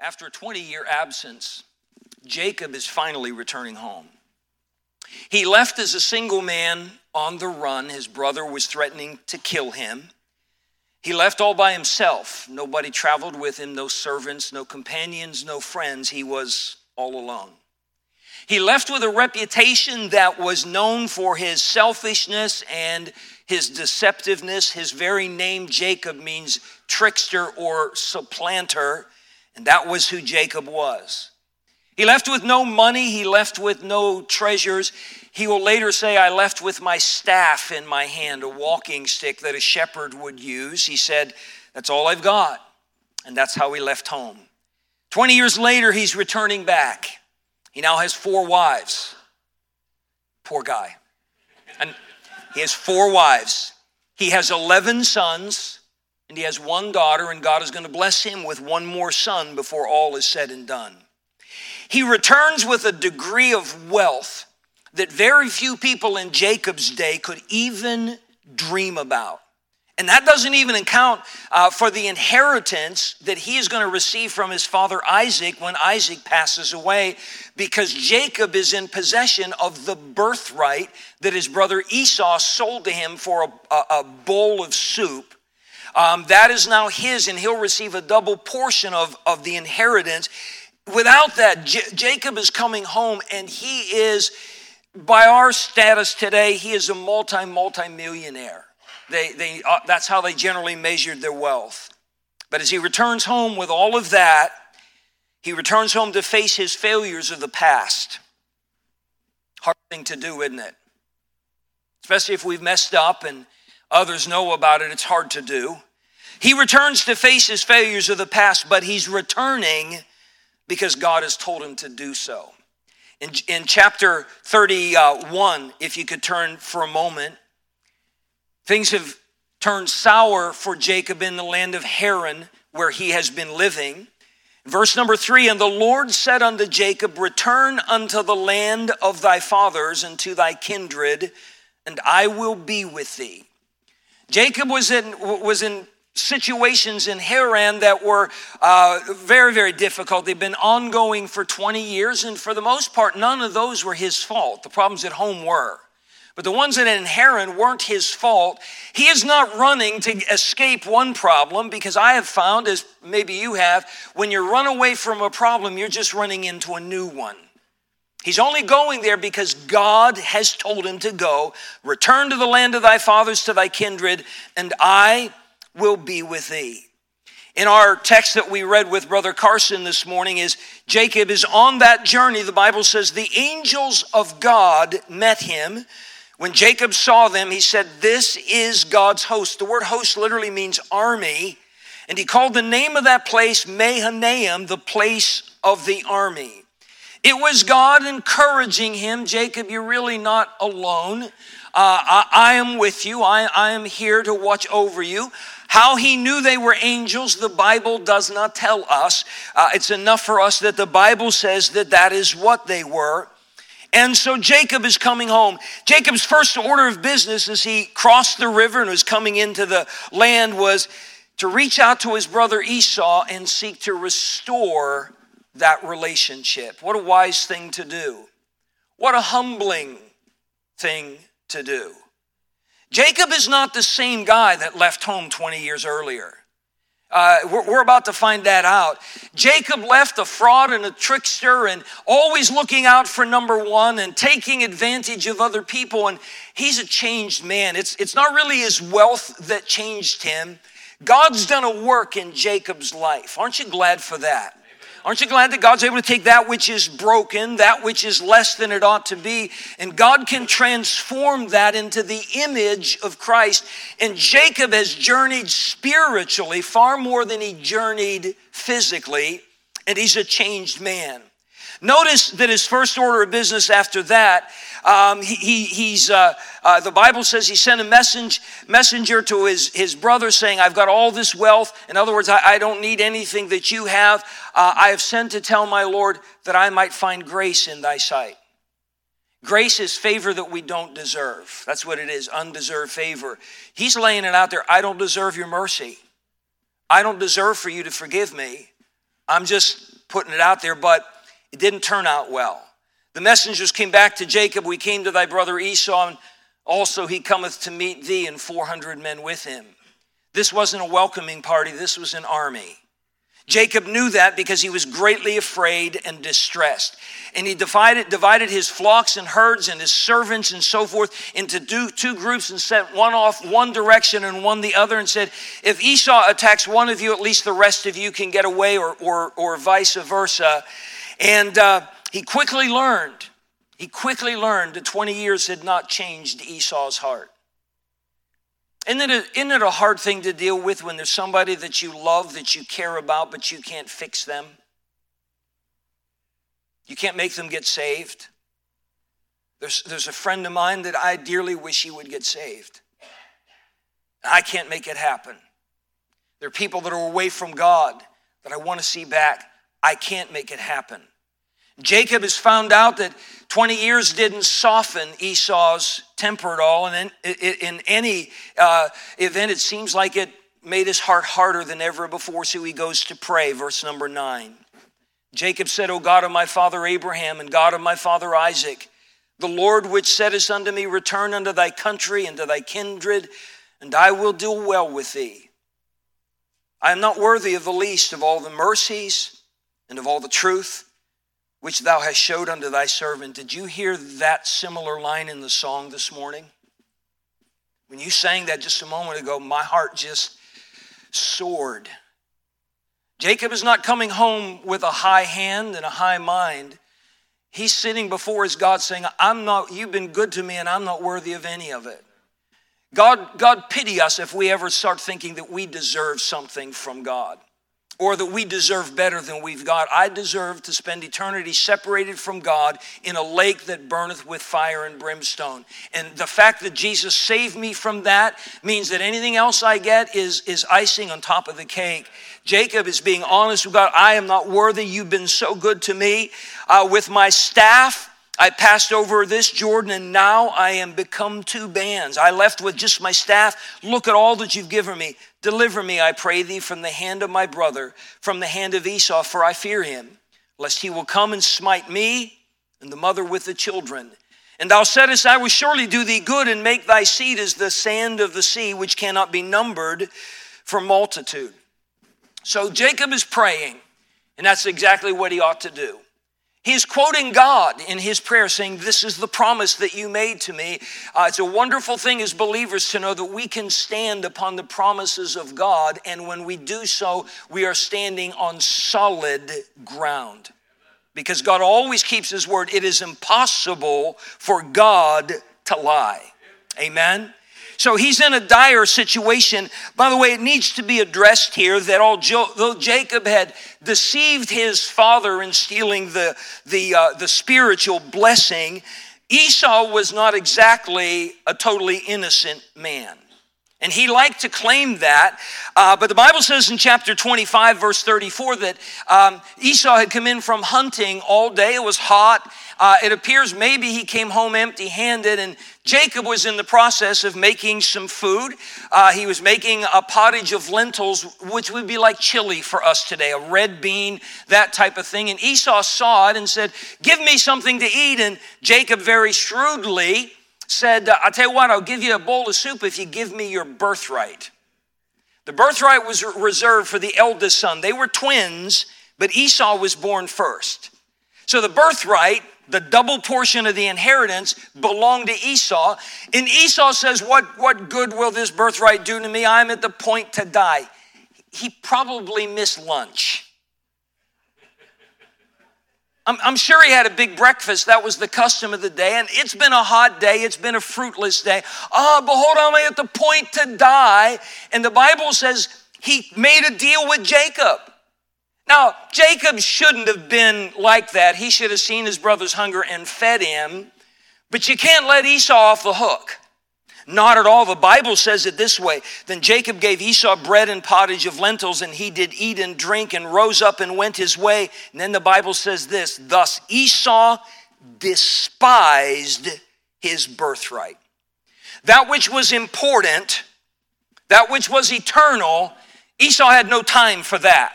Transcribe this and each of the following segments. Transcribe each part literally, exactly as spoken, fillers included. After a twenty-year absence, Jacob is finally returning home. He left as a single man on the run. His brother was threatening to kill him. He left all by himself. Nobody traveled with him, no servants, no companions, no friends. He was all alone. He left with a reputation that was known for his selfishness and his deceptiveness. His very name, Jacob, means trickster or supplanter, and that was who Jacob was. He left with no money. He left with no treasures. He will later say, I left with my staff in my hand, a walking stick that a shepherd would use. He said, that's all I've got. And that's how he left home. twenty years later, he's returning back. He now has four wives. Poor guy. And he has four wives. He has eleven sons, and he has one daughter, and God is going to bless him with one more son before all is said and done. He returns with a degree of wealth that very few people in Jacob's day could even dream about. And that doesn't even account uh, for the inheritance that he is going to receive from his father Isaac when Isaac passes away, because Jacob is in possession of the birthright that his brother Esau sold to him for a, a, a bowl of soup. Um, that is now his, and he'll receive a double portion of, of the inheritance. Without that, J- Jacob is coming home, and he is, by our status today, he is a multi, multi-millionaire. They, they, uh, that's how they generally measured their wealth. But as he returns home with all of that, he returns home to face his failures of the past. Hard thing to do, isn't it? Especially if we've messed up and others know about it, it's hard to do. He returns to face his failures of the past, but he's returning because God has told him to do so. In, in chapter thirty-one, if you could turn for a moment, things have turned sour for Jacob in the land of Haran, where he has been living. Verse number three, and the Lord said unto Jacob, return unto the land of thy fathers and to thy kindred, and I will be with thee. Jacob was in, was in situations in Haran that were uh, very, very difficult. They've been ongoing for twenty years, and for the most part, none of those were his fault. The problems at home were. But the ones that in Haran weren't his fault. He is not running to escape one problem, because I have found, as maybe you have, when you run away from a problem, you're just running into a new one. He's only going there because God has told him to go. Return to the land of thy fathers, to thy kindred, and I will be with thee. In our text that we read with Brother Carson this morning is Jacob is on that journey. The Bible says the angels of God met him. When Jacob saw them, he said, this is God's host. The word host literally means army. And he called the name of that place Mahanaim, the place of the army. It was God encouraging him, Jacob, you're really not alone. Uh, I, I am with you. I, I am here to watch over you. How he knew they were angels, the Bible does not tell us. Uh, it's enough for us that the Bible says that that is what they were. And so Jacob is coming home. Jacob's first order of business as he crossed the river and was coming into the land was to reach out to his brother Esau and seek to restore that relationship. What a wise thing to do. What a humbling thing to do. Jacob is not the same guy that left home twenty years earlier. Uh, we're, we're about to find that out. Jacob left a fraud and a trickster and always looking out for number one and taking advantage of other people. And he's a changed man. It's, it's not really his wealth that changed him. God's done a work in Jacob's life. Aren't you glad for that? Aren't you glad that God's able to take that which is broken, that which is less than it ought to be, and God can transform that into the image of Christ? And Jacob has journeyed spiritually far more than he journeyed physically, and he's a changed man. Notice that his first order of business after that, um, he, he, he's uh, uh, the Bible says he sent a message, messenger to his, his brother saying, I've got all this wealth. In other words, I, I don't need anything that you have. Uh, I have sent to tell my Lord that I might find grace in thy sight. Grace is favor that we don't deserve. That's what it is, undeserved favor. He's laying it out there. I don't deserve your mercy. I don't deserve for you to forgive me. I'm just putting it out there, but it didn't turn out well. The messengers came back to Jacob. We came to thy brother Esau, and also he cometh to meet thee, and four hundred men with him. This wasn't a welcoming party. This was an army. Jacob knew that because he was greatly afraid and distressed. And he divided, divided his flocks and herds and his servants and so forth into two groups and sent one off one direction and one the other and said, if Esau attacks one of you, at least the rest of you can get away, or, or, or vice versa. And uh, he quickly learned, he quickly learned that twenty years had not changed Esau's heart. Isn't it, a, isn't it a hard thing to deal with when there's somebody that you love, that you care about, but you can't fix them? You can't make them get saved. There's, there's a friend of mine that I dearly wish he would get saved. I can't make it happen. There are people that are away from God that I want to see back. I can't make it happen. Jacob has found out that twenty years didn't soften Esau's temper at all. And in, in, in any uh, event, it seems like it made his heart harder than ever before. So he goes to pray, verse number nine. Jacob said, O God of my father Abraham and God of my father Isaac, the Lord which saidest unto me, return unto thy country and to thy kindred, and I will do well with thee. I am not worthy of the least of all the mercies and of all the truth which thou hast showed unto thy servant. Did you hear that similar line in the song this morning? When you sang that just a moment ago, my heart just soared. Jacob is not coming home with a high hand and a high mind. He's sitting before his God saying, I'm not, you've been good to me and I'm not worthy of any of it. God, God pity us if we ever start thinking that we deserve something from God, or that we deserve better than we've got. I deserve to spend eternity separated from God in a lake that burneth with fire and brimstone. And the fact that Jesus saved me from that means that anything else I get is, is icing on top of the cake. Jacob is being honest with God. I am not worthy. You've been so good to me. Uh, with my staff, I passed over this Jordan, and now I am become two bands. I left with just my staff. Look at all that you've given me. Deliver me, I pray thee, from the hand of my brother, from the hand of Esau, for I fear him, lest he will come and smite me and the mother with the children. And thou saidest, I will surely do thee good and make thy seed as the sand of the sea, which cannot be numbered for multitude. So Jacob is praying, and that's exactly what he ought to do. He's quoting God in his prayer saying, this is the promise that you made to me. Uh, it's a wonderful thing as believers to know that we can stand upon the promises of God. And when we do so, we are standing on solid ground because God always keeps his word. It is impossible for God to lie. Amen. So he's in a dire situation. By the way, it needs to be addressed here that although Jacob had deceived his father in stealing the, the, uh, the spiritual blessing, Esau was not exactly a totally innocent man. And he liked to claim that, uh, but the Bible says in chapter twenty-five, verse thirty-four, that um, Esau had come in from hunting all day. It was hot. Uh, it appears maybe he came home empty-handed, and Jacob was in the process of making some food. Uh, he was making a pottage of lentils, which would be like chili for us today, a red bean, that type of thing. And Esau saw it and said, give me something to eat. And Jacob very shrewdly said, I tell you what, I'll give you a bowl of soup if you give me your birthright. The birthright was reserved for the eldest son. They were twins, but Esau was born first. So the birthright, the double portion of the inheritance, belonged to Esau. And Esau says, what, what good will this birthright do to me? I'm at the point to die. He probably missed lunch. I'm sure he had a big breakfast. That was the custom of the day. And it's been a hot day. It's been a fruitless day. Ah, behold, I'm at the point to die. And the Bible says he made a deal with Jacob. Now, Jacob shouldn't have been like that. He should have seen his brother's hunger and fed him. But you can't let Esau off the hook. Not at all. The Bible says it this way. Then Jacob gave Esau bread and pottage of lentils, and he did eat and drink and rose up and went his way. And then the Bible says this, thus Esau despised his birthright. That which was important, that which was eternal, Esau had no time for that.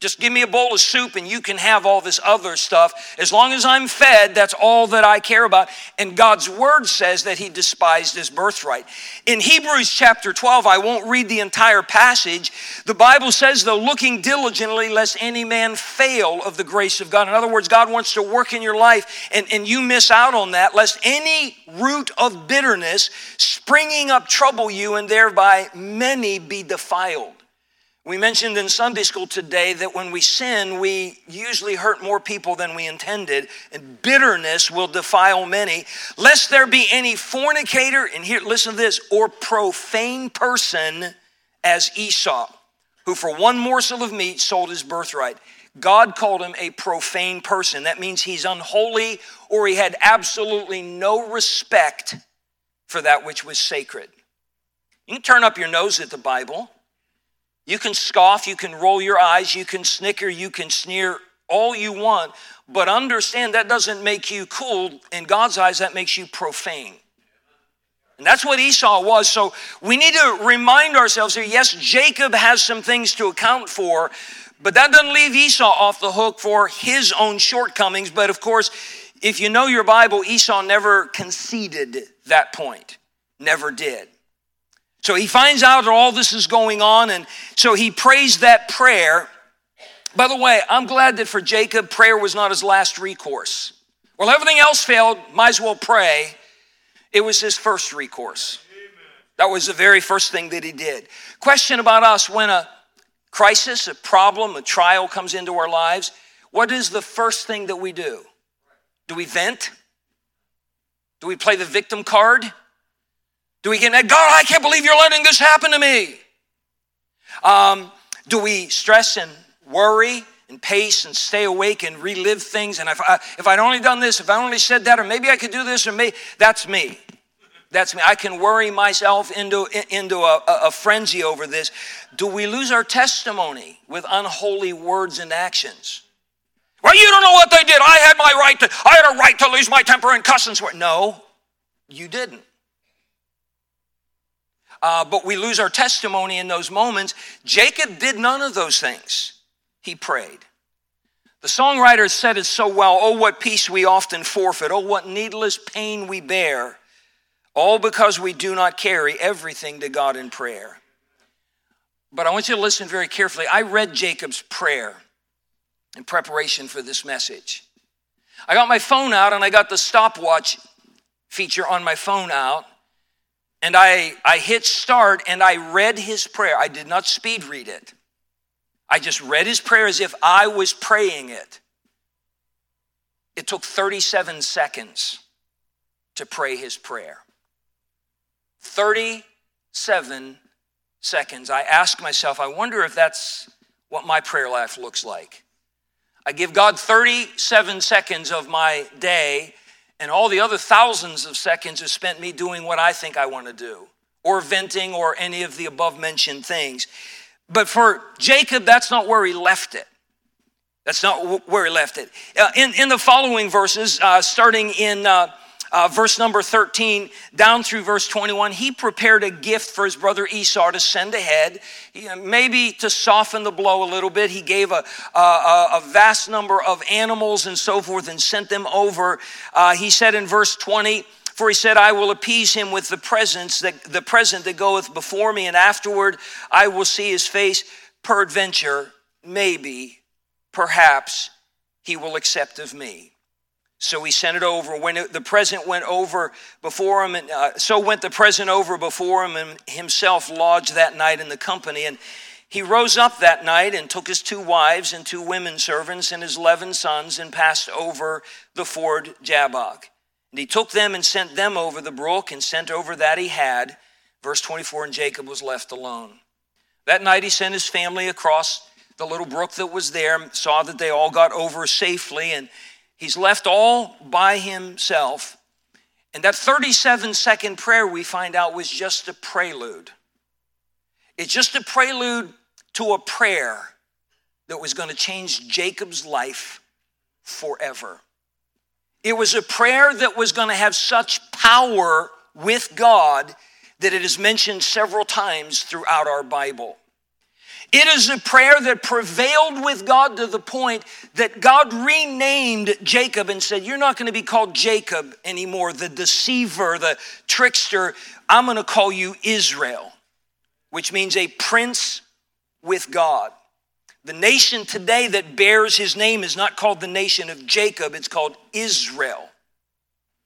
Just give me a bowl of soup and you can have all this other stuff. As long as I'm fed, that's all that I care about. And God's word says that he despised his birthright. In Hebrews chapter twelve, I won't read the entire passage. The Bible says, though, looking diligently lest any man fail of the grace of God. In other words, God wants to work in your life and, and you miss out on that, lest any root of bitterness springing up trouble you and thereby many be defiled. We mentioned in Sunday school today that when we sin, we usually hurt more people than we intended, and bitterness will defile many. Lest there be any fornicator, and here, listen to this, or profane person as Esau, who for one morsel of meat sold his birthright. God called him a profane person. That means he's unholy, or he had absolutely no respect for that which was sacred. You can turn up your nose at the Bible. You can scoff, you can roll your eyes, you can snicker, you can sneer all you want, but understand that doesn't make you cool. In God's eyes, that makes you profane. And that's what Esau was. So we need to remind ourselves here, yes, Jacob has some things to account for, but that doesn't leave Esau off the hook for his own shortcomings. But of course, if you know your Bible, Esau never conceded that point, never did. So he finds out that all this is going on, and so he prays that prayer. By the way, I'm glad that for Jacob, prayer was not his last recourse. Well, everything else failed, might as well pray. It was his first recourse. Amen. That was the very first thing that he did. Question about us: when a crisis, a problem, a trial comes into our lives, what is the first thing that we do? Do we vent? Do we play the victim card? Do we get, God, I can't believe you're letting this happen to me. Um, do we stress and worry and pace and stay awake and relive things? And if, I, if I'd only done this, if I only said that, or maybe I could do this, or maybe, that's me. That's me. I can worry myself into, into a, a frenzy over this. Do we lose our testimony with unholy words and actions? Well, you don't know what they did. I had my right to, I had a right to lose my temper and cuss and swear. No, you didn't. Uh, but we lose our testimony in those moments. Jacob did none of those things. He prayed. The songwriter said it so well, oh, what peace we often forfeit. Oh, what needless pain we bear. All because we do not carry everything to God in prayer. But I want you to listen very carefully. I read Jacob's prayer in preparation for this message. I got my phone out and I got the stopwatch feature on my phone out. And I, I hit start and I read his prayer. I did not speed read it. I just read his prayer as if I was praying it. It took thirty-seven seconds to pray his prayer. thirty-seven seconds. I ask myself, I wonder if that's what my prayer life looks like. I give God thirty-seven seconds of my day, and all the other thousands of seconds are spent me doing what I think I want to do, or venting, or any of the above mentioned things. But for Jacob, that's not where he left it. That's not where he left it. Uh, in, in the following verses, uh, starting in uh, uh, verse number thirteen, down through verse twenty-one, he prepared a gift for his brother Esau to send ahead. He, maybe to soften the blow a little bit, he gave a, a, a vast number of animals and so forth and sent them over. Uh, he said in verse twenty, for he said, I will appease him with the presence that the present that goeth before me, and afterward I will see his face. Peradventure, maybe, perhaps, he will accept of me. So he sent it over. When it, the present went over before him, and uh, so went the present over before him, and himself lodged that night in the company. And he rose up that night and took his two wives and two women servants and his eleven sons and passed over the ford Jabbok. And he took them and sent them over the brook and sent over that he had. Verse twenty-four, and Jacob was left alone. That night he sent his family across the little brook that was there, saw that they all got over safely, and he's left all by himself. And that thirty-seven second prayer, we find out, was just a prelude. It's just a prelude to a prayer that was going to change Jacob's life forever. It was a prayer that was going to have such power with God that it is mentioned several times throughout our Bible. It is a prayer that prevailed with God to the point that God renamed Jacob and said, you're not going to be called Jacob anymore, the deceiver, the trickster. I'm going to call you Israel, which means a prince with God. The nation today that bears his name is not called the nation of Jacob. It's called Israel,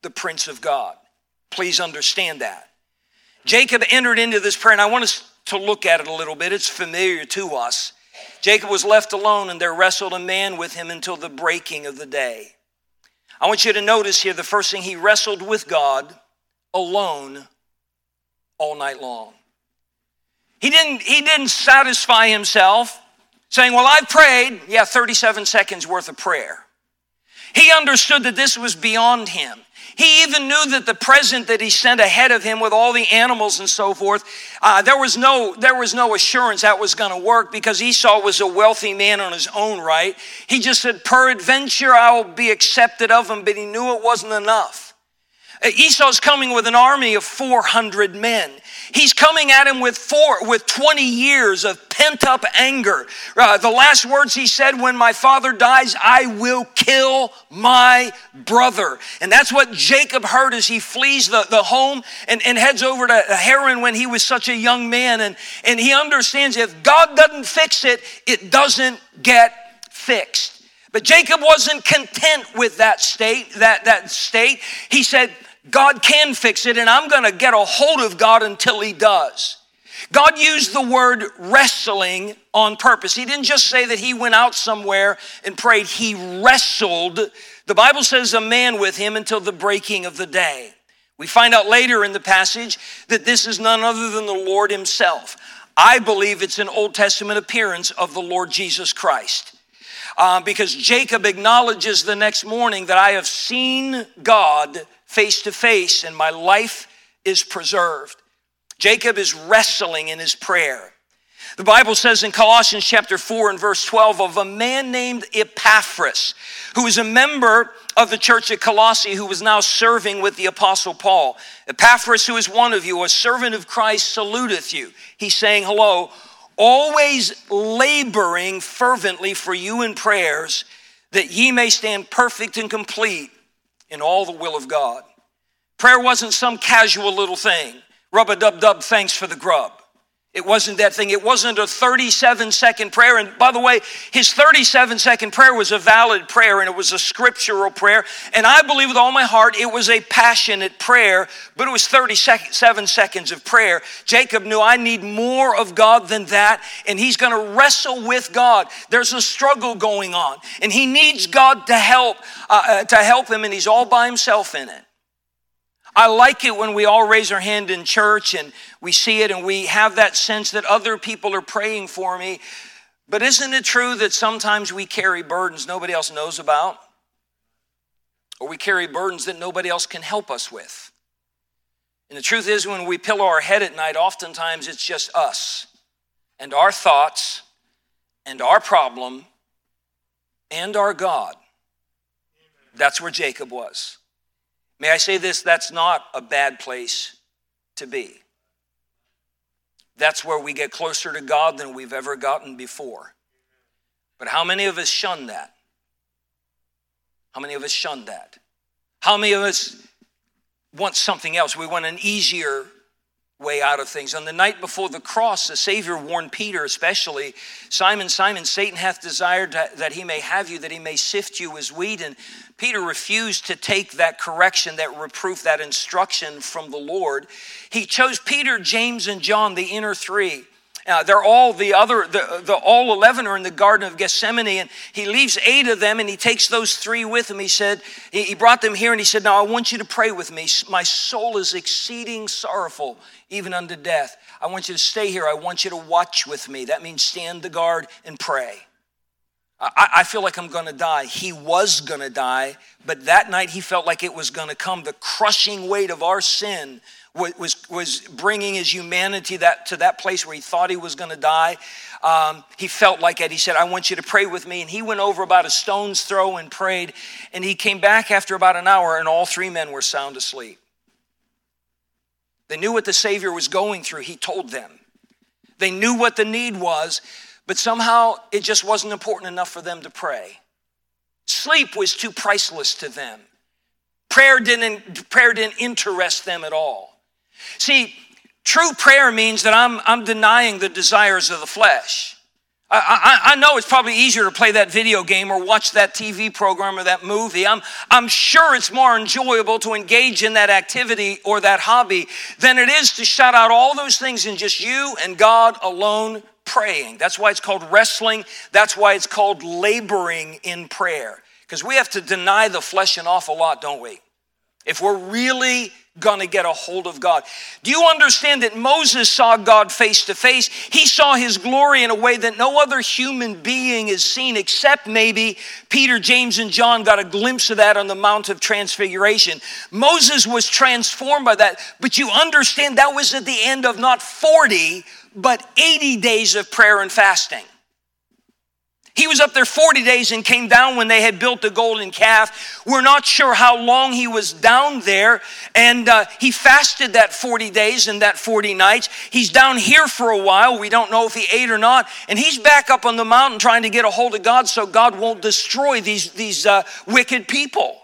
the prince of God. Please understand that. Jacob entered into this prayer, and I want us to look at it a little bit. It's familiar to us. Jacob was left alone, and there wrestled a man with him until the breaking of the day. I want you to notice here, the first thing, he wrestled with God alone all night long. He didn't, he didn't satisfy himself saying, well, I've prayed. Yeah, thirty-seven seconds worth of prayer. He understood that this was beyond him. He even knew that the present that he sent ahead of him with all the animals and so forth, uh, there was no there was no assurance that was going to work, because Esau was a wealthy man on his own right. He just said, peradventure, I will be accepted of him, but he knew it wasn't enough. Esau's coming with an army of four hundred men. He's coming at him with four, with twenty years of pent-up anger. Uh, the last words he said, when my father dies, I will kill my brother. And that's what Jacob heard as he flees the, the home and, and heads over to Haran when he was such a young man. And, and he understands if God doesn't fix it, it doesn't get fixed. But Jacob wasn't content with that state, that, that state. He said, God can fix it, and I'm going to get a hold of God until he does. God used the word wrestling on purpose. He didn't just say that he went out somewhere and prayed. He wrestled. The Bible says a man with him until the breaking of the day. We find out later in the passage that this is none other than the Lord himself. I believe it's an Old Testament appearance of the Lord Jesus Christ. Uh, because Jacob acknowledges the next morning that I have seen God face to face and my life is preserved. Jacob is wrestling in his prayer. The Bible says in Colossians chapter four and verse twelve of a man named Epaphras, who is a member of the church at Colossae, who was now serving with the apostle Paul. Epaphras, who is one of you, a servant of Christ, saluteth you. He's saying hello. Always laboring fervently for you in prayers, that ye may stand perfect and complete in all the will of God. Prayer wasn't some casual little thing. Rub-a-dub-dub, thanks for the grub. It wasn't that thing. It wasn't a thirty-seven second prayer. And by the way, his thirty-seven second prayer was a valid prayer, and it was a scriptural prayer. And I believe with all my heart it was a passionate prayer, but it was thirty-seven seconds of prayer. Jacob knew, I need more of God than that, and he's going to wrestle with God. There's a struggle going on, and he needs God to help uh, uh, to help him, and he's all by himself in it. I like it when we all raise our hand in church and we see it and we have that sense that other people are praying for me. But isn't it true that sometimes we carry burdens nobody else knows about? Or we carry burdens that nobody else can help us with? And the truth is, when we pillow our head at night, oftentimes it's just us and our thoughts and our problem and our God. That's where Jacob was. May I say this? That's not a bad place to be. That's where we get closer to God than we've ever gotten before. But how many of us shun that? How many of us shun that? How many of us want something else? We want an easier way out of things. On the night before the cross, the Savior warned Peter especially, Simon, Simon, Satan hath desired that he may have you, that he may sift you as wheat. And Peter refused to take that correction, that reproof, that instruction from the Lord. He chose Peter, James, and John, the inner three. Uh, they're all the other, the, the all eleven are in the Garden of Gethsemane, and he leaves eight of them, and he takes those three with him. He said, he, he brought them here, and he said, now I want you to pray with me. My soul is exceeding sorrowful, even unto death. I want you to stay here. I want you to watch with me. That means stand the guard and pray. I, I feel like I'm going to die. He was going to die, but that night he felt like it was going to come. The crushing weight of our sin was was bringing his humanity that to that place where he thought he was going to die. Um, he felt like it. He said, I want you to pray with me. And he went over about a stone's throw and prayed. And he came back after about an hour, and all three men were sound asleep. They knew what the Savior was going through. He told them. They knew what the need was, But somehow it just wasn't important enough for them to pray. Sleep was too priceless to them. Prayer didn't, prayer didn't interest them at all. See, true prayer means that I'm, I'm denying the desires of the flesh. I, I, I know it's probably easier to play that video game or watch that T V program or that movie. I'm, I'm sure it's more enjoyable to engage in that activity or that hobby than it is to shout out all those things and just you and God alone praying. That's why it's called wrestling. That's why it's called laboring in prayer. Because we have to deny the flesh an awful lot, don't we? If we're really going to get a hold of God. Do you understand that Moses saw God face to face? He saw his glory in a way that no other human being is seen, except maybe Peter, James, and John got a glimpse of that on the Mount of Transfiguration. Moses was transformed by that, but you understand that was at the end of not forty, but eighty days of prayer and fasting. He was up there forty days and came down when they had built the golden calf. We're not sure how long he was down there. And uh, he fasted that forty days and that forty nights. He's down here for a while. We don't know if he ate or not. And he's back up on the mountain trying to get a hold of God so God won't destroy these, these uh, wicked people.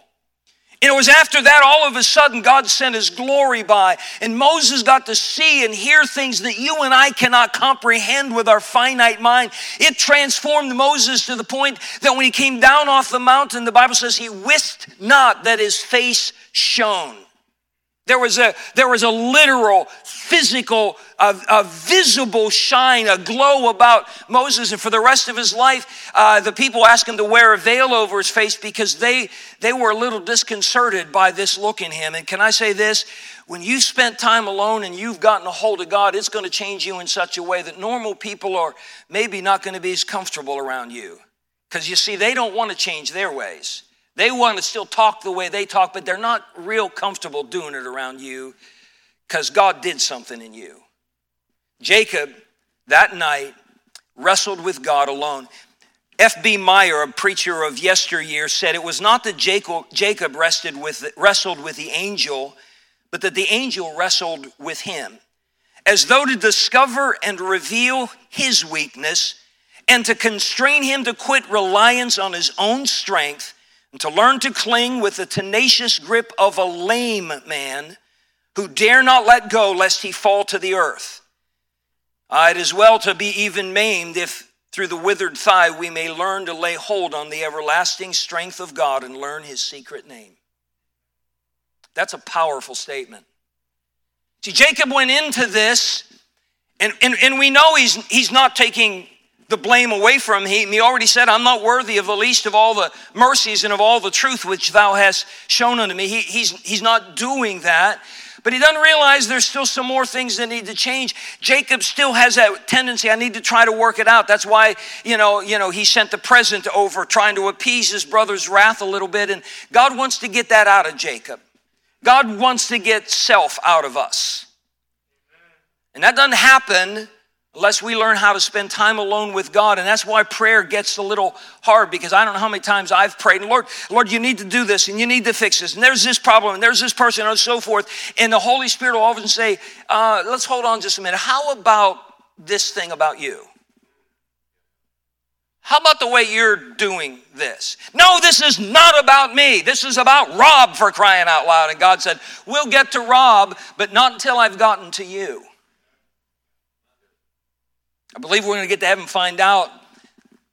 And it was after that, all of a sudden, God sent his glory by. And Moses got to see and hear things that you and I cannot comprehend with our finite mind. It transformed Moses to the point that when he came down off the mountain, the Bible says he wist not that his face shone. There was a, there was a literal, physical, a, a visible shine, a glow about Moses. And for the rest of his life, uh, the people asked him to wear a veil over his face because they, they were a little disconcerted by this look in him. And can I say this? When you've spent time alone and you've gotten a hold of God, it's going to change you in such a way that normal people are maybe not going to be as comfortable around you. Because you see, they don't want to change their ways. They want to still talk the way they talk, but they're not real comfortable doing it around you because God did something in you. Jacob, that night, wrestled with God alone. F B Meyer, a preacher of yesteryear, said it was not that Jacob, Jacob rested with, wrestled with the angel, but that the angel wrestled with him, as though to discover and reveal his weakness and to constrain him to quit reliance on his own strength and to learn to cling with the tenacious grip of a lame man who dare not let go lest he fall to the earth. Ah, it is well to be even maimed if through the withered thigh we may learn to lay hold on the everlasting strength of God and learn his secret name. That's a powerful statement. See, Jacob went into this, and, and, and we know he's, he's not taking the blame away from him. He already said, I'm not worthy of the least of all the mercies and of all the truth which thou hast shown unto me. He, he's, he's not doing that, but he doesn't realize there's still some more things that need to change. Jacob still has that tendency, I need to try to work it out. That's why, you know, you know, he sent the present over, trying to appease his brother's wrath a little bit, and God wants to get that out of Jacob. God wants to get self out of us. And that doesn't happen unless we learn how to spend time alone with God. And that's why prayer gets a little hard, because I don't know how many times I've prayed, Lord, Lord, you need to do this and you need to fix this. And there's this problem and there's this person and so forth. And the Holy Spirit will often say, uh, let's hold on just a minute. How about this thing about you? How about the way you're doing this? No, this is not about me. This is about Rob, for crying out loud. And God said, we'll get to Rob, but not until I've gotten to you. I believe we're going to get to heaven and find out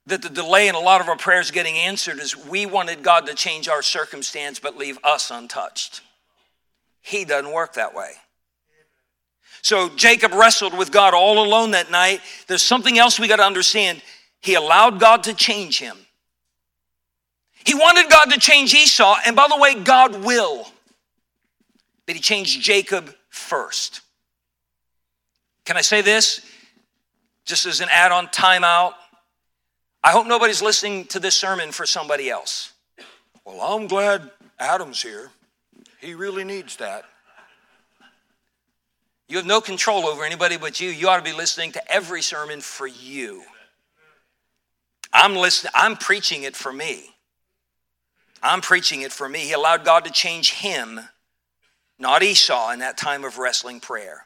that the delay in a lot of our prayers getting answered is we wanted God to change our circumstance but leave us untouched. He doesn't work that way. So Jacob wrestled with God all alone that night. There's something else we got to understand. He allowed God to change him. He wanted God to change Esau, and by the way, God will. But he changed Jacob first. Can I say this? Just as an add-on timeout, I hope nobody's listening to this sermon for somebody else. Well, I'm glad Adam's here. He really needs that. You have no control over anybody but you. You ought to be listening to every sermon for you. I'm listening. I'm preaching it for me. I'm preaching it for me. He allowed God to change him, not Esau, in that time of wrestling prayer.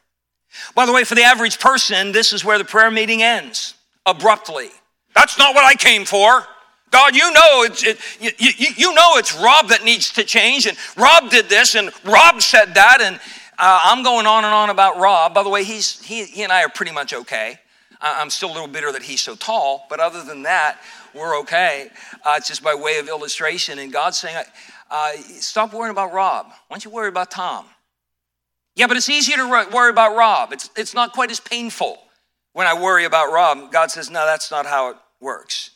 By the way, for the average person, this is where the prayer meeting ends. abruptly. That's not what I came for. God, you know it's it, you, you, you know it's Rob that needs to change, and Rob did this, and Rob said that, and uh, I'm going on and on about Rob. By the way, he's he, he and I are pretty much okay. I'm still a little bitter that he's so tall, but other than that, we're okay. Uh, it's just by way of illustration, and God's saying, uh, stop worrying about Rob. Why don't you worry about Tom? Yeah, but it's easier to worry about Rob. It's, it's not quite as painful when I worry about Rob. God says, no, that's not how it works.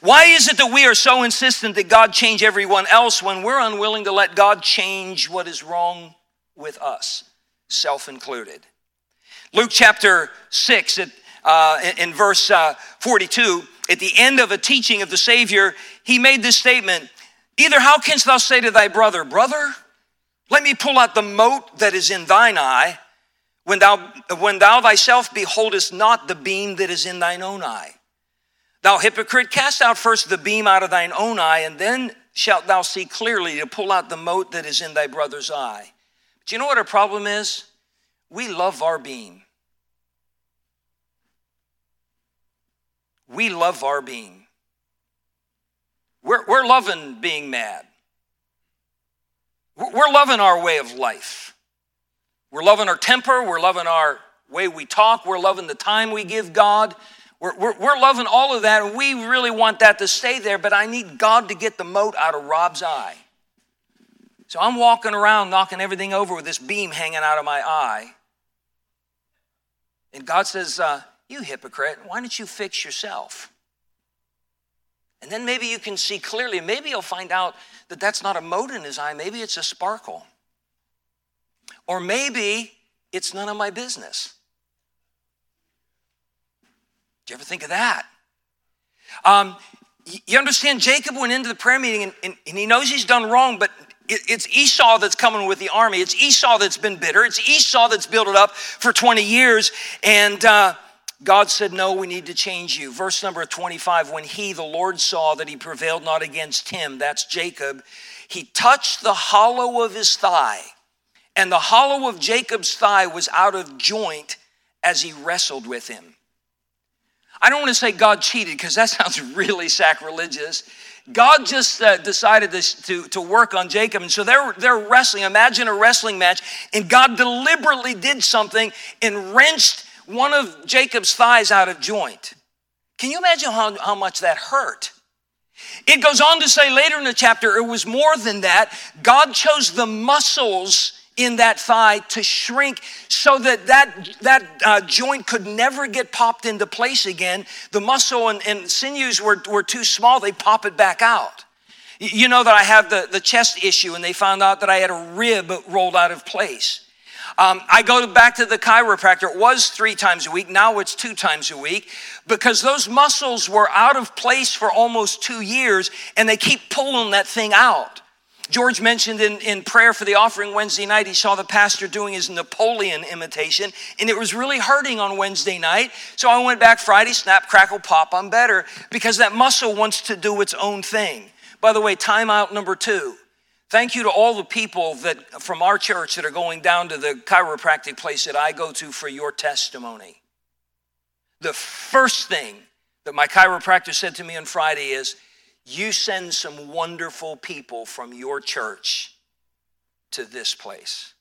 Why is it that we are so insistent that God change everyone else when we're unwilling to let God change what is wrong with us, self included? Luke chapter six, it Uh, in, in verse uh, forty-two, at the end of a teaching of the Savior, he made this statement, either how canst thou say to thy brother, brother, let me pull out the mote that is in thine eye, when thou, when thou thyself beholdest not the beam that is in thine own eye. Thou hypocrite, cast out first the beam out of thine own eye, and then shalt thou see clearly to pull out the mote that is in thy brother's eye. But you know what our problem is? We love our beam. We love our being. We're, we're loving being mad. We're, we're loving our way of life. We're loving our temper. We're loving our way we talk. We're loving the time we give God. We're, we're, we're loving all of that, and we really want that to stay there, but I need God to get the mote out of Rob's eye. So I'm walking around knocking everything over with this beam hanging out of my eye. And God says, uh, you hypocrite, why don't you fix yourself? And then maybe you can see clearly. Maybe you'll find out that that's not a mote in his eye. Maybe it's a sparkle. Or maybe it's none of my business. Did you ever think of that? Um, you understand, Jacob went into the prayer meeting and, and, and he knows he's done wrong, but it's Esau that's coming with the army. It's Esau that's been bitter. It's Esau that's built it up for twenty years. And Uh, God said, no, we need to change you. Verse number twenty-five, when he, the Lord, saw that he prevailed not against him, that's Jacob, he touched the hollow of his thigh, and the hollow of Jacob's thigh was out of joint as he wrestled with him. I don't want to say God cheated, because that sounds really sacrilegious. God just uh, decided this, to, to work on Jacob. And so they're, they're wrestling. Imagine a wrestling match. And God deliberately did something and wrenched one of Jacob's thighs out of joint. Can you imagine how, how much that hurt? It goes on to say later in the chapter, it was more than that. God chose the muscles in that thigh to shrink so that that, that uh, joint could never get popped into place again. The muscle and, and sinews were, were too small. They pop it back out. You know that I have the, the chest issue, and they found out that I had a rib rolled out of place. Um, I go back to the chiropractor. It was three times a week. Now it's two times a week, because those muscles were out of place for almost two years, and they keep pulling that thing out. George mentioned in, in prayer for the offering Wednesday night, he saw the pastor doing his Napoleon imitation, and it was really hurting on Wednesday night. So I went back Friday, snap, crackle, pop, I'm better, because that muscle wants to do its own thing. By the way, timeout number two. Thank you to all the people that from our church that are going down to the chiropractic place that I go to for your testimony. The first thing that my chiropractor said to me on Friday is, you send some wonderful people from your church to this place.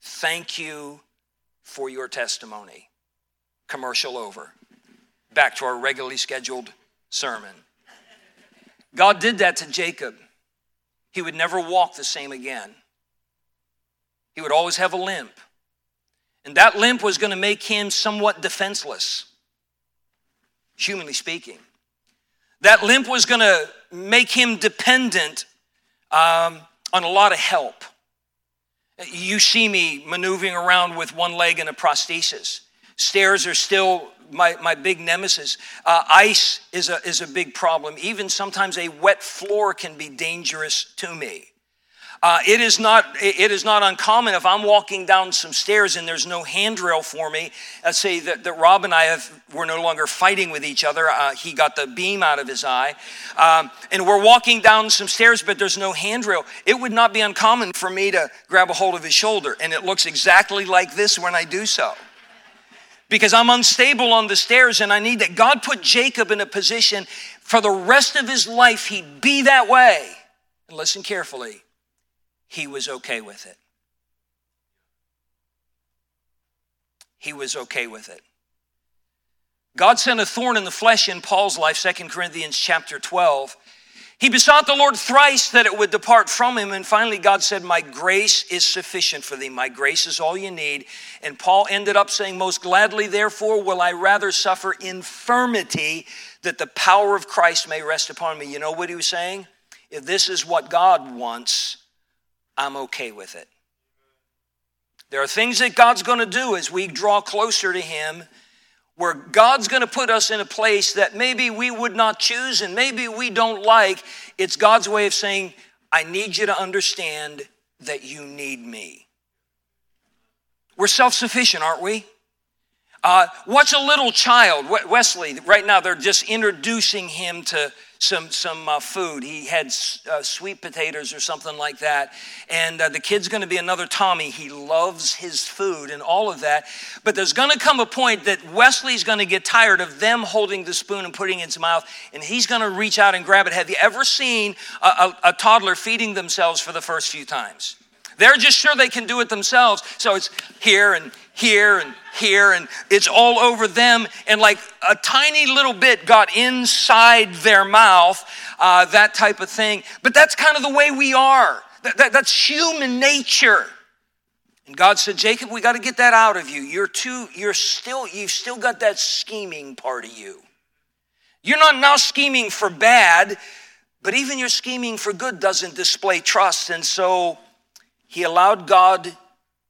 Thank you for your testimony. Commercial over. Back to our regularly scheduled sermon. God did that to Jacob. He would never walk the same again. He would always have a limp. And that limp was going to make him somewhat defenseless, humanly speaking. That limp was going to make him dependent um, on a lot of help. You see me maneuvering around with one leg in a prosthesis. Stairs are still my, my big nemesis. Uh, ice is a, is a big problem. Even sometimes a wet floor can be dangerous to me. Uh, it is not, it is not uncommon if I'm walking down some stairs and there's no handrail for me. Let's say that, that Rob and I have, we're no longer fighting with each other. Uh, he got the beam out of his eye. Um, and we're walking down some stairs, but there's no handrail. It would not be uncommon for me to grab a hold of his shoulder. And it looks exactly like this when I do so. because I'm unstable on the stairs and I need that. God put Jacob in a position for the rest of his life, he'd be that way. And listen carefully, he was okay with it. He was okay with it. God sent a thorn in the flesh in Paul's life, Second Corinthians chapter twelve. He besought the Lord thrice that it would depart from him. And finally, God said, my grace is sufficient for thee. My grace is all you need. And Paul ended up saying, most gladly, therefore, will I rather suffer infirmity that the power of Christ may rest upon me. You know what he was saying? If this is what God wants, I'm okay with it. There are things that God's going to do as we draw closer to him, where God's going to put us in a place that maybe we would not choose and maybe we don't like. It's God's way of saying, I need you to understand that you need me. We're self-sufficient, aren't we? Uh, what's a little child? Wesley, right now, they're just introducing him to some some uh, food. He had uh, sweet potatoes or something like that. And uh, the kid's going to be another Tommy. He loves his food and all of that. But there's going to come a point that Wesley's going to get tired of them holding the spoon and putting it in his mouth, and he's going to reach out and grab it. Have you ever seen a, a, a toddler feeding themselves for the first few times? They're just sure they can do it themselves. So it's here and here and here, and it's all over them. And like a tiny little bit got inside their mouth, uh, that type of thing. But that's kind of the way we are. That, that, that's human nature. And God said, Jacob, we got to get that out of you. You're too, you're still, you've still got that scheming part of you. You're not now scheming for bad, but even your scheming for good doesn't display trust. And so he allowed God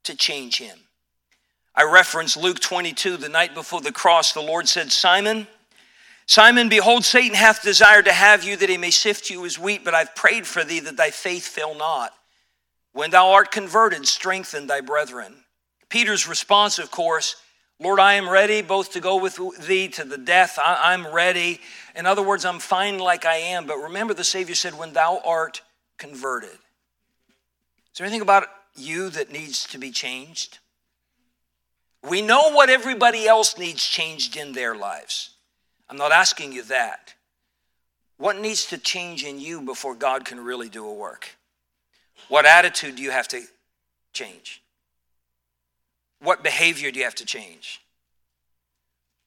to change him. I reference Luke twenty-two, the night before the cross, the Lord said, Simon, Simon, behold, Satan hath desired to have you that he may sift you as wheat, but I've prayed for thee that thy faith fail not. When thou art converted, strengthen thy brethren. Peter's response, of course, Lord, I am ready both to go with thee to the death. I, I'm ready. In other words, I'm fine like I am. But remember, the Savior said, when thou art converted. Is there anything about you that needs to be changed? We know what everybody else needs changed in their lives. I'm not asking you that. What needs to change in you before God can really do a work? What attitude do you have to change? What behavior do you have to change?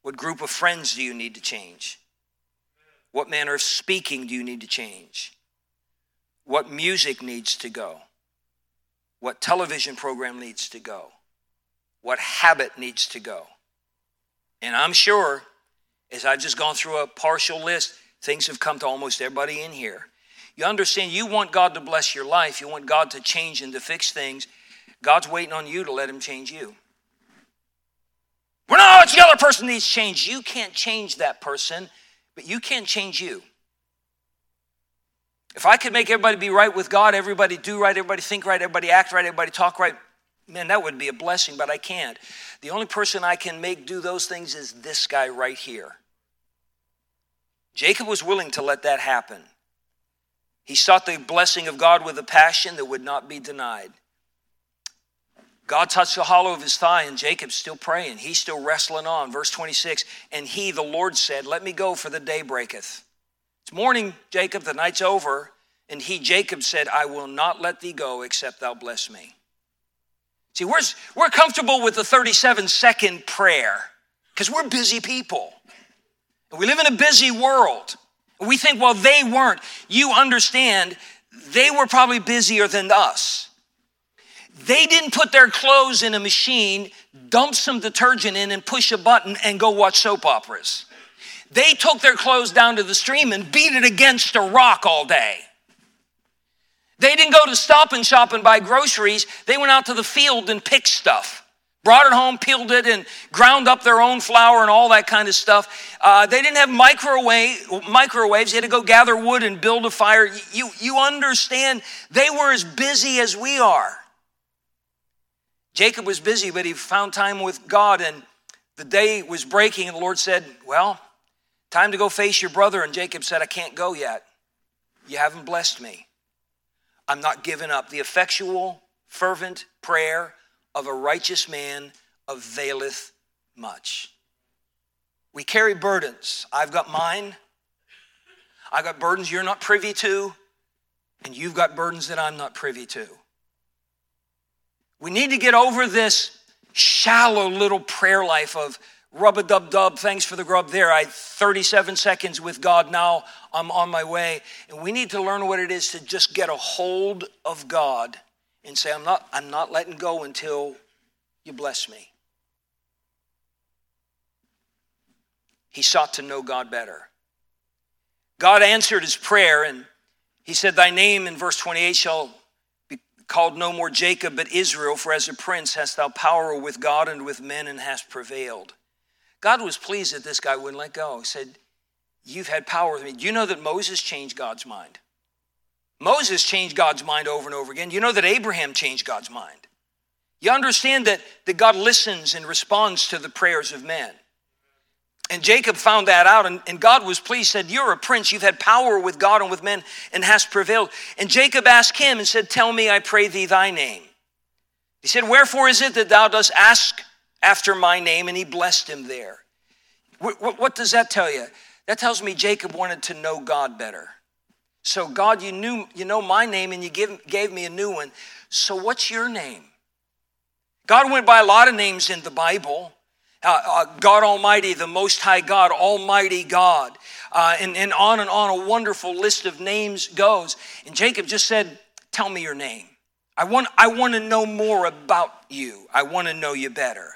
What group of friends do you need to change? What manner of speaking do you need to change? What music needs to go? What television program needs to go? What habit needs to go? And I'm sure, as I've just gone through a partial list, things have come to almost everybody in here. You understand, you want God to bless your life. You want God to change and to fix things. God's waiting on you to let him change you. Well, no, it's the other person needs change. You can't change that person, but you can change you. If I could make everybody be right with God, everybody do right, everybody think right, everybody act right, everybody talk right, man, that would be a blessing, but I can't. The only person I can make do those things is this guy right here. Jacob was willing to let that happen. He sought the blessing of God with a passion that would not be denied. God touched the hollow of his thigh, and Jacob's still praying. He's still wrestling on. Verse twenty-six, and he, the Lord, said, let me go, for the day breaketh. It's morning, Jacob, the night's over. And he, Jacob, said, I will not let thee go except thou bless me. See, we're, we're comfortable with the thirty-seven second prayer because we're busy people. We live in a busy world. We think, well, they weren't. You understand, they were probably busier than us. They didn't put their clothes in a machine, dump some detergent in, and push a button and go watch soap operas. They took their clothes down to the stream and beat it against a rock all day. They didn't go to Stop and Shop and buy groceries. They went out to the field and picked stuff, brought it home, peeled it, and ground up their own flour and all that kind of stuff. Uh, they didn't have microwave, microwaves. They had to go gather wood and build a fire. You, you understand, they were as busy as we are. Jacob was busy, but he found time with God, and the day was breaking, and the Lord said, well, time to go face your brother. And Jacob said, I can't go yet. You haven't blessed me. I'm not giving up. The effectual, fervent prayer of a righteous man availeth much. We carry burdens. I've got mine. I've got burdens you're not privy to, and you've got burdens that I'm not privy to. We need to get over this shallow little prayer life of rub-a-dub-dub, thanks for the grub there. I thirty-seven seconds with God now, I'm on my way. And we need to learn what it is to just get a hold of God and say, I'm not, I'm not letting go until you bless me. He sought to know God better. God answered his prayer, and he said, thy name, in verse twenty-eight, shall be called no more Jacob, but Israel, for as a prince hast thou power with God and with men, and hast prevailed. God was pleased that this guy wouldn't let go. He said, you've had power with me. Do you know that Moses changed God's mind? Moses changed God's mind over and over again. You know that Abraham changed God's mind. You understand that, that God listens and responds to the prayers of men. And Jacob found that out, and, and God was pleased, said, you're a prince, you've had power with God and with men, and hast prevailed. And Jacob asked him and said, tell me, I pray thee, thy name. He said, wherefore is it that thou dost ask after my name? And he blessed him there. What, what, what does that tell you? That tells me Jacob wanted to know God better. So God, you knew, you know my name, and you give, gave me a new one. So what's your name? God went by a lot of names in the Bible. Uh, uh, God Almighty, the Most High God, Almighty God, uh, and, and on and on, a wonderful list of names goes. And Jacob just said, tell me your name. I want, I want to know more about you. I want to know you better.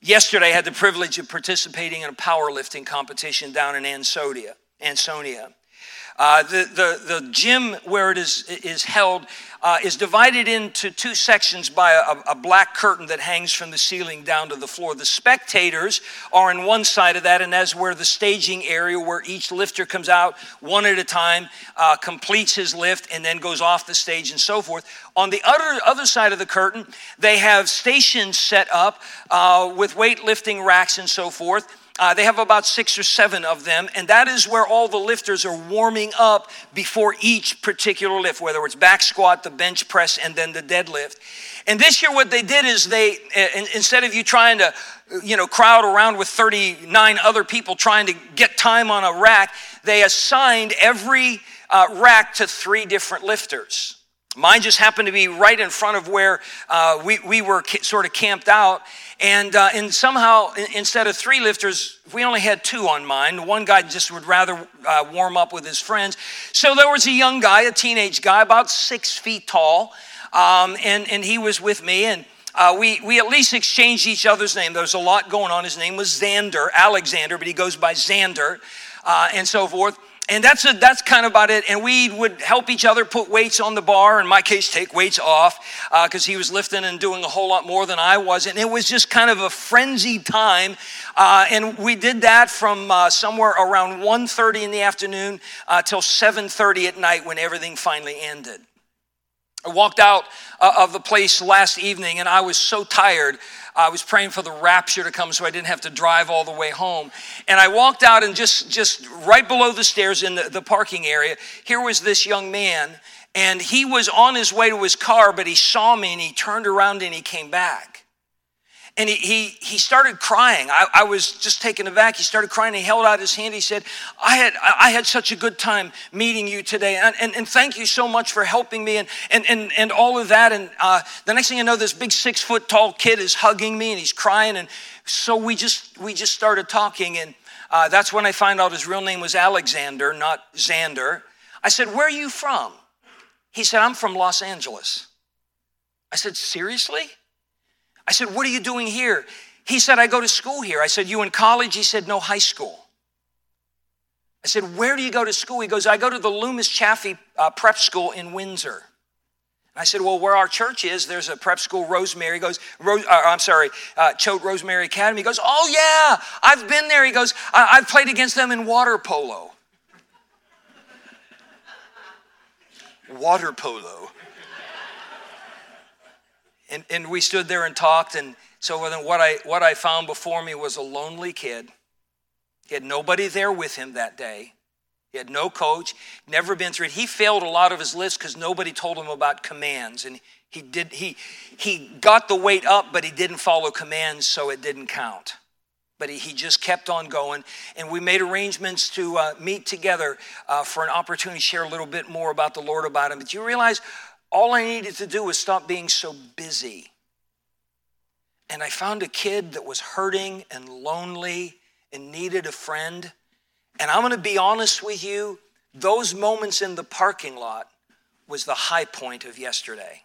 Yesterday, I had the privilege of participating in a powerlifting competition down in Ansonia. Ansonia. Uh, the, the, the gym where it is, is held uh, is divided into two sections by a, a black curtain that hangs from the ceiling down to the floor. The spectators are on one side of that, and that's where the staging area where each lifter comes out one at a time, uh, completes his lift, and then goes off the stage and so forth. On the other, other side of the curtain, they have stations set up uh, with weightlifting racks and so forth. Uh, they have about six or seven of them, and that is where all the lifters are warming up before each particular lift, whether it's back squat, the bench press, and then the deadlift. And this year what they did is they, instead of you trying to, you know, crowd around with thirty-nine other people trying to get time on a rack, they assigned every uh, rack to three different lifters. Mine just happened to be right in front of where uh, we, we were ca- sort of camped out. And uh, and somehow, in, instead of three lifters, we only had two on mine. One guy just would rather uh, warm up with his friends. So there was a young guy, a teenage guy, about six feet tall. Um, and, and he was with me. And uh, we, we at least exchanged each other's name. There was a lot going on. His name was Xander, Alexander, but he goes by Xander uh, and so forth. And that's a, that's kind of about it. And we would help each other put weights on the bar. In my case, take weights off because uh, he was lifting and doing a whole lot more than I was. And it was just kind of a frenzied time. Uh, and we did that from uh, somewhere around one thirty in the afternoon uh, till seven thirty at night when everything finally ended. I walked out uh, of the place last evening, and I was so tired. I was praying for the rapture to come so I didn't have to drive all the way home. And I walked out, and just, just right below the stairs in the, the parking area, here was this young man, and he was on his way to his car, but he saw me, and he turned around, and he came back. And he he, he started crying. I, I was just taken aback. He started crying. He held out his hand. He said, I had I had such a good time meeting you today. And and, and thank you so much for helping me and and and, and all of that. And uh, the next thing I know, this big six foot tall kid is hugging me and he's crying. And so we just we just started talking. And uh, that's when I found out his real name was Alexander, not Xander. I said, where are you from? He said, I'm from Los Angeles. I said, seriously? I said, what are you doing here? He said, I go to school here. I said, you in college? He said, no, high school. I said, where do you go to school? He goes, I go to the Loomis Chaffee uh, prep school in Windsor. And I said, well, where our church is, there's a prep school, Rosemary. He goes, Rose, uh, I'm sorry, uh, Choate Rosemary Academy. He goes, oh yeah, I've been there. He goes, I- I've played against them in water polo. Water polo. And, and we stood there and talked, and so then what I what I found before me was a lonely kid. He had nobody there with him that day. He had no coach, never been through it. He failed a lot of his lists because nobody told him about commands, and he did he he got the weight up, but he didn't follow commands, so it didn't count. But he, he just kept on going. And we made arrangements to uh, meet together uh, for an opportunity to share a little bit more about the Lord, about him. But you realize all I needed to do was stop being so busy. And I found a kid that was hurting and lonely and needed a friend. And I'm going to be honest with you, those moments in the parking lot was the high point of yesterday.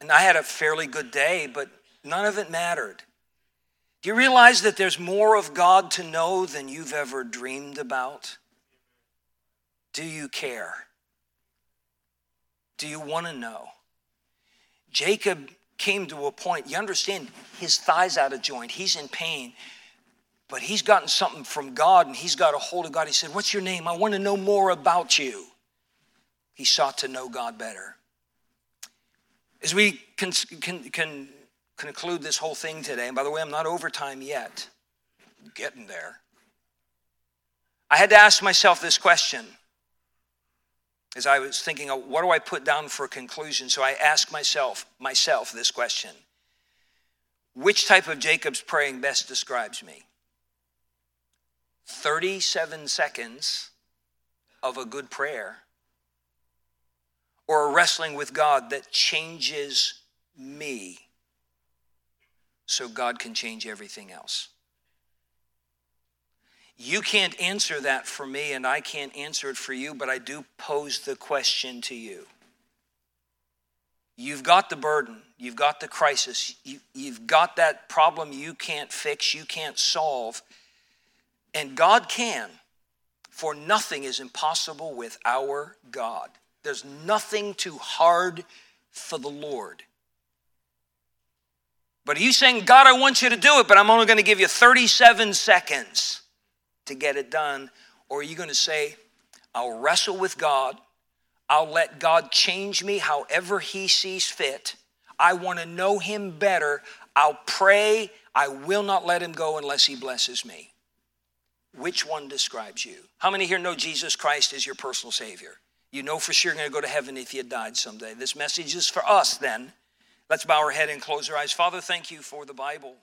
And I had a fairly good day, but none of it mattered. Do you realize that there's more of God to know than you've ever dreamed about? Do you care? Do you want to know? Jacob came to a point, you understand, his thigh's out of joint. He's in pain, but he's gotten something from God, and he's got a hold of God. He said, "What's your name? I want to know more about you." He sought to know God better. As we can, can, can conclude this whole thing today, and by the way, I'm not over time yet. I'm getting there. I had to ask myself this question as I was thinking, what do I put down for a conclusion? So I asked myself, myself this question. Which type of Jacob's praying best describes me? thirty-seven seconds of a good prayer, or a wrestling with God that changes me so God can change everything else? You can't answer that for me, and I can't answer it for you, but I do pose the question to you. You've got the burden. You've got the crisis. You, you've got that problem you can't fix, you can't solve, and God can, for nothing is impossible with our God. There's nothing too hard for the Lord. But are you saying, "God, I want you to do it, but I'm only going to give you thirty-seven seconds to get it done"? Or are you going to say, "I'll wrestle with God. I'll let God change me however he sees fit. I want to know him better. I'll pray. I will not let him go unless he blesses me"? Which one describes you? How many here know Jesus Christ is your personal Savior? You know for sure you're going to go to heaven if you died someday. This message is for us then. Let's bow our head and close our eyes. Father, thank you for the Bible.